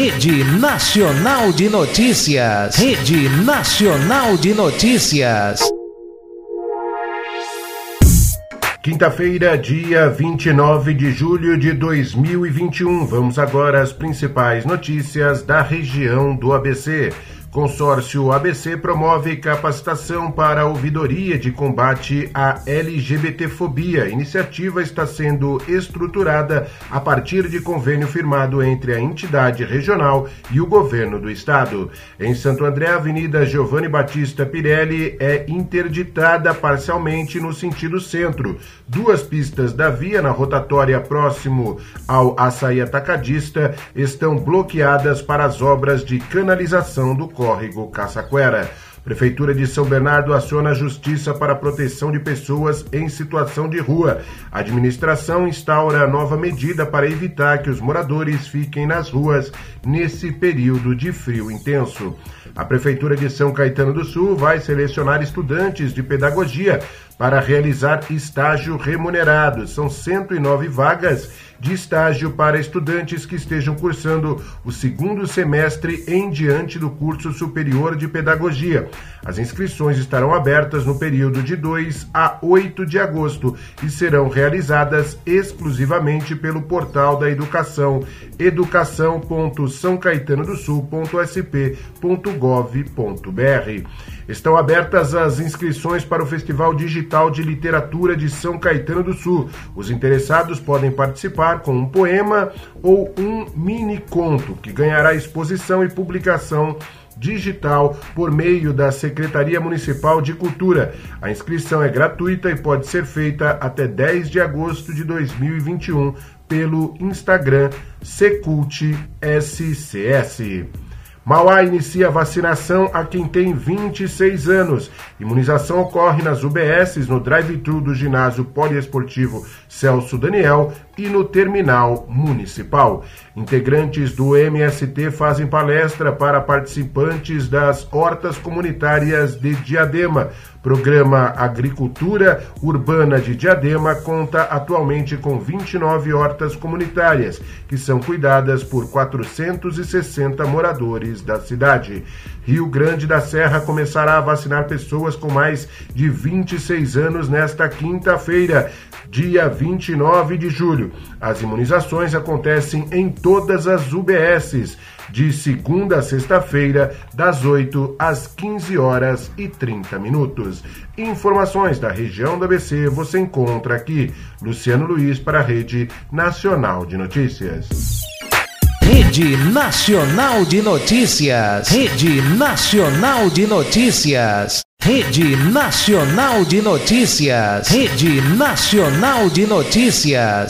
Rede Nacional de Notícias. Rede Nacional de Notícias. Quinta-feira, dia 29 de julho de 2021. Vamos agora às principais notícias da região do ABC. Consórcio ABC promove capacitação para a ouvidoria de combate à LGBTfobia. A iniciativa está sendo estruturada a partir de convênio firmado entre a entidade regional e o governo do estado. Em Santo André, a Avenida Giovanni Batista Pirelli é interditada parcialmente no sentido centro. Duas pistas da via na rotatória próximo ao açaí atacadista estão bloqueadas para as obras de canalização do Córrego Caçaquera. Prefeitura de São Bernardo aciona a Justiça para a proteção de pessoas em situação de rua. A administração instaura nova medida para evitar que os moradores fiquem nas ruas nesse período de frio intenso. A Prefeitura de São Caetano do Sul vai selecionar estudantes de pedagogia para realizar estágio remunerado. São 109 vagas de estágio para estudantes que estejam cursando o segundo semestre em diante do curso superior de pedagogia. As inscrições estarão abertas no período de 2 a 8 de agosto e serão realizadas exclusivamente pelo portal da educação, educação.saocaetanodosul.sp.gov.br. Estão abertas as inscrições para o Festival Digital de Literatura de São Caetano do Sul. Os interessados podem participar com um poema ou um mini-conto, que ganhará exposição e publicação digital por meio da Secretaria Municipal de Cultura. A inscrição é gratuita e pode ser feita até 10 de agosto de 2021 pelo Instagram secult.scs. Mauá inicia vacinação a quem tem 26 anos. Imunização ocorre nas UBSs, no drive-thru do ginásio poliesportivo Celso Daniel e no terminal municipal. Integrantes do MST fazem palestra para participantes das hortas comunitárias de Diadema. Programa Agricultura Urbana de Diadema conta atualmente com 29 hortas comunitárias, que são cuidadas por 460 moradores da cidade. Rio Grande da Serra começará a vacinar pessoas com mais de 26 anos nesta quinta-feira, dia 29 de julho. As imunizações acontecem em todas as UBSs, de segunda a sexta-feira, das 8 às 15 horas e 30 minutos. Informações da região do ABC você encontra aqui. Luciano Luiz para a Rede Nacional de Notícias. Rede Nacional de Notícias. Rede Nacional de Notícias. Rede Nacional de Notícias. Rede Nacional de Notícias.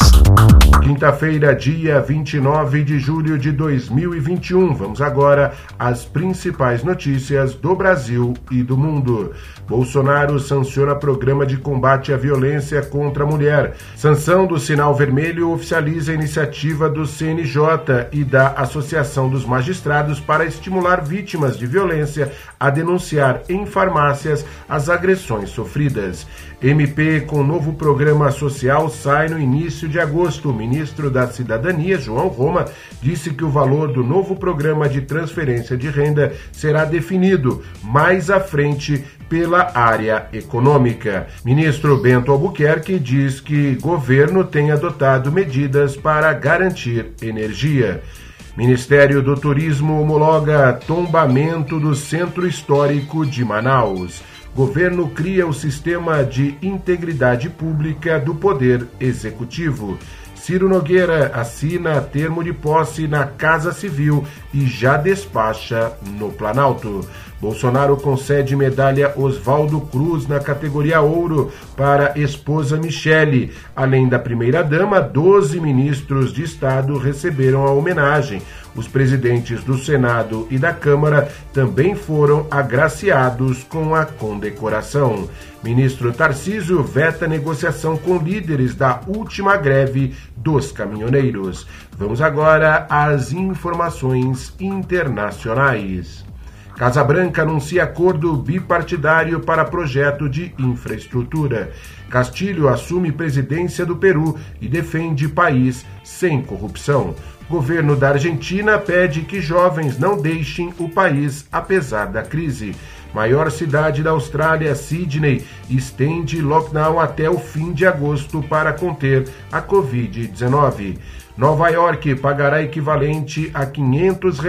Quinta-feira, dia 29 de julho de 2021. Vamos agora às principais notícias do Brasil e do mundo. Bolsonaro sanciona programa de combate à violência contra a mulher. Sanção do sinal vermelho oficializa a iniciativa do CNJ e da Associação dos Magistrados para estimular vítimas de violência a denunciar em farmácias as agressões sofridas. MP com novo programa social sai no início de agosto. O ministro da Cidadania, João Roma, disse que o valor do novo programa de transferência de renda será definido mais à frente pela área econômica. Ministro Bento Albuquerque diz que governo tem adotado medidas para garantir energia. Ministério do Turismo homologa tombamento do Centro Histórico de Manaus. Governo cria o sistema de integridade pública do Poder Executivo. Ciro Nogueira assina termo de posse na Casa Civil e já despacha no Planalto. Bolsonaro concede medalha Oswaldo Cruz na categoria ouro para esposa Michele. Além da primeira-dama, 12 ministros de Estado receberam a homenagem. Os presidentes do Senado e da Câmara também foram agraciados com a condecoração. Ministro Tarcísio veta negociação com líderes da última greve dos caminhoneiros. Vamos agora às informações internacionais. Casa Branca anuncia acordo bipartidário para projeto de infraestrutura. Castilho assume presidência do Peru e defende país sem corrupção. Governo da Argentina pede que jovens não deixem o país apesar da crise. Maior cidade da Austrália, Sydney, estende lockdown até o fim de agosto para conter a Covid-19. Nova York pagará equivalente a R$ 500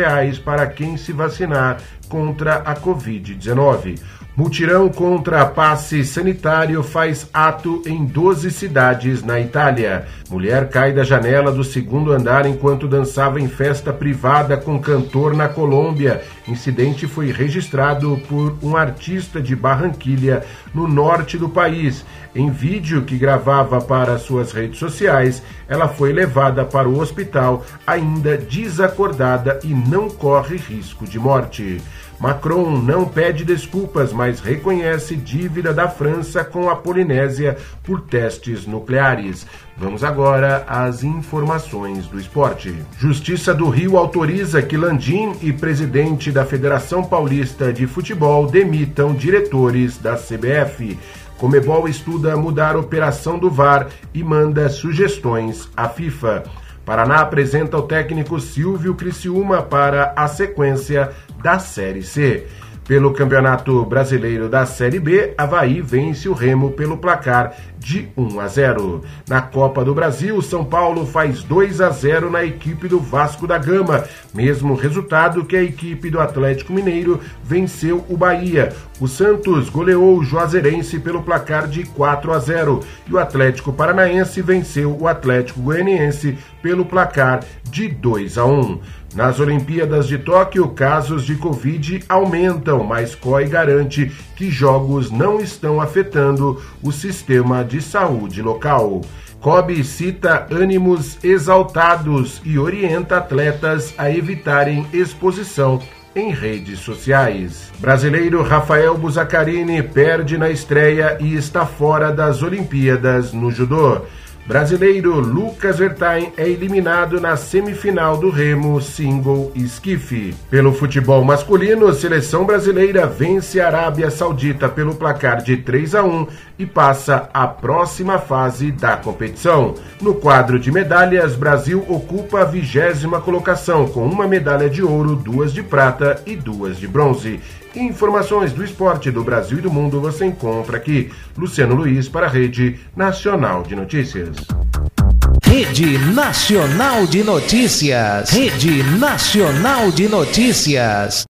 para quem se vacinar contra a Covid-19. Mutirão contra passe sanitário faz ato em 12 cidades na Itália. Mulher cai da janela do segundo andar enquanto dançava em festa privada com cantor na Colômbia. Incidente foi registrado por um artista de Barranquilha, no norte do país. Em vídeo que gravava para suas redes sociais, ela foi levada para o hospital, ainda desacordada, e não corre risco de morte. Macron não pede desculpas, mas reconhece dívida da França com a Polinésia por testes nucleares. Vamos agora às informações do esporte. Justiça do Rio autoriza que Landim e presidente da Federação Paulista de Futebol demitam diretores da CBF. Comebol estuda mudar a operação do VAR e manda sugestões à FIFA. Paraná apresenta o técnico Silvio Criciúma para a sequência da Série C. Pelo Campeonato Brasileiro da Série B, Avaí vence o Remo pelo placar de 1-0. Na Copa do Brasil, São Paulo faz 2-0 na equipe do Vasco da Gama, mesmo resultado que a equipe do Atlético Mineiro venceu o Bahia. O Santos goleou o Juazeirense pelo placar de 4-0 e o Atlético Paranaense venceu o Atlético Goianiense pelo placar de 2-1. Nas Olimpíadas de Tóquio, casos de Covid aumentam, mas COI garante que jogos não estão afetando o sistema de saúde local. COB cita ânimos exaltados e orienta atletas a evitarem exposição em redes sociais. Brasileiro Rafael Buzacarini perde na estreia e está fora das Olimpíadas no judô. Brasileiro Lucas Vertain é eliminado na semifinal do Remo Single Esquife. Pelo futebol masculino, a seleção brasileira vence a Arábia Saudita pelo placar de 3-1 e passa à próxima fase da competição. No quadro de medalhas, Brasil ocupa a 20ª colocação, com uma medalha de ouro, 2 de prata e 2 de bronze. Informações do esporte do Brasil e do mundo você encontra aqui. Luciano Luiz para a Rede Nacional de Notícias. Rede Nacional de Notícias. Rede Nacional de Notícias.